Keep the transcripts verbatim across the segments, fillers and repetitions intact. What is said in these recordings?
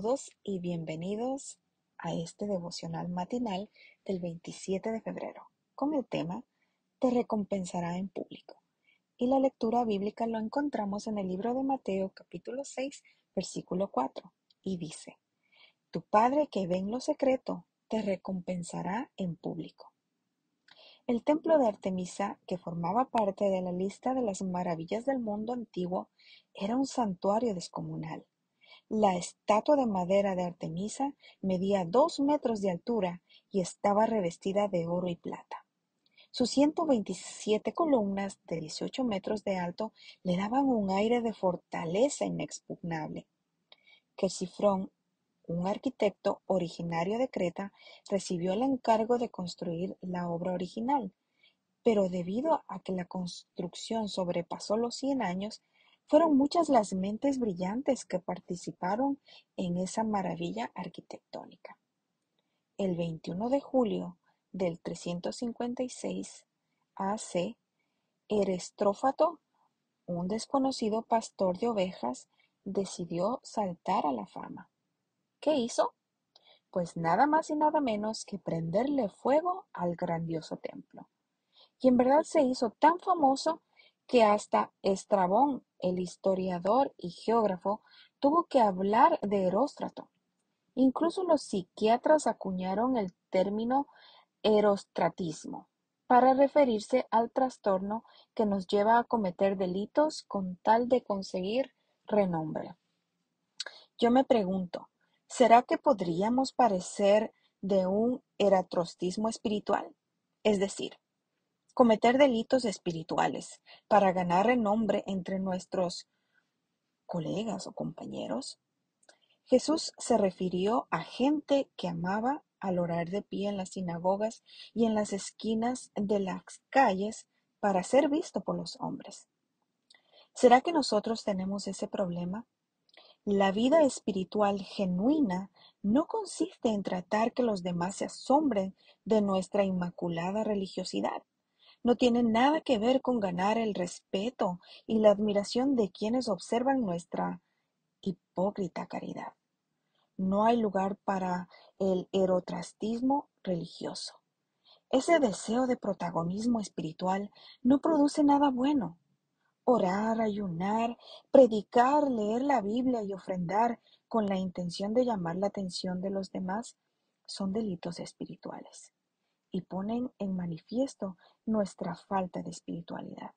Saludos y bienvenidos a este devocional matinal del veintisiete de febrero con el tema Te recompensará en público. Y la lectura bíblica lo encontramos en el libro de Mateo capítulo seis versículo cuatro y dice: Tu Padre que ve en lo secreto te recompensará en público. El templo de Artemisa, que formaba parte de la lista de las maravillas del mundo antiguo, era un santuario descomunal. La estatua de madera de Artemisa medía dos metros de altura y estaba revestida de oro y plata. Sus ciento veintisiete columnas de dieciocho metros de alto le daban un aire de fortaleza inexpugnable. Ktesifrón, un arquitecto originario de Creta, recibió el encargo de construir la obra original, pero debido a que la construcción sobrepasó los cien años, fueron muchas las mentes brillantes que participaron en esa maravilla arquitectónica. El veintiuno de julio del trescientos cincuenta y seis A C, Heróstrato, un desconocido pastor de ovejas, decidió saltar a la fama. ¿Qué hizo? Pues nada más y nada menos que prenderle fuego al grandioso templo. Y en verdad se hizo tan famoso que hasta Estrabón, el historiador y geógrafo, tuvo que hablar de Heróstrato. Incluso los psiquiatras acuñaron el término herostratismo para referirse al trastorno que nos lleva a cometer delitos con tal de conseguir renombre. Yo me pregunto, ¿será que podríamos parecer de un herostratismo espiritual? Es decir, cometer delitos espirituales para ganar renombre entre nuestros colegas o compañeros. Jesús se refirió a gente que amaba al orar de pie en las sinagogas y en las esquinas de las calles para ser visto por los hombres. ¿Será que nosotros tenemos ese problema? La vida espiritual genuina no consiste en tratar que los demás se asombren de nuestra inmaculada religiosidad. No tiene nada que ver con ganar el respeto y la admiración de quienes observan nuestra hipócrita caridad. No hay lugar para el herostratismo religioso. Ese deseo de protagonismo espiritual no produce nada bueno. Orar, ayunar, predicar, leer la Biblia y ofrendar con la intención de llamar la atención de los demás son delitos espirituales y ponen en manifiesto nuestra falta de espiritualidad.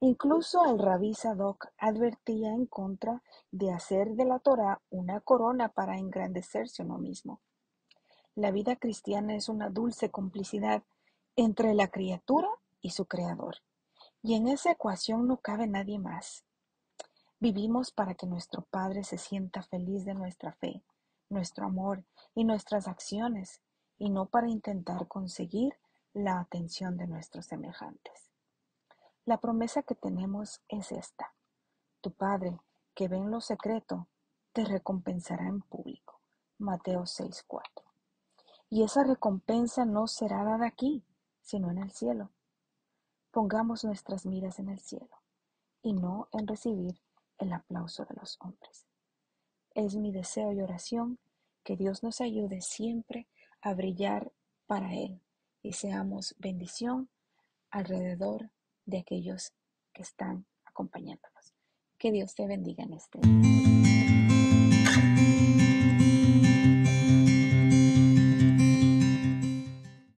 Incluso el Rabí Sadok advertía en contra de hacer de la Torá una corona para engrandecerse uno mismo. La vida cristiana es una dulce complicidad entre la criatura y su creador, y en esa ecuación no cabe nadie más. Vivimos para que nuestro Padre se sienta feliz de nuestra fe, nuestro amor y nuestras acciones, y no para intentar conseguir la atención de nuestros semejantes. La promesa que tenemos es esta: Tu Padre, que ve en lo secreto, te recompensará en público. Mateo seis cuatro. Y esa recompensa no será dada aquí, sino en el cielo. Pongamos nuestras miras en el cielo y no en recibir el aplauso de los hombres. Es mi deseo y oración que Dios nos ayude siempre a brillar para Él y seamos bendición alrededor de aquellos que están acompañándonos. Que Dios te bendiga en este día.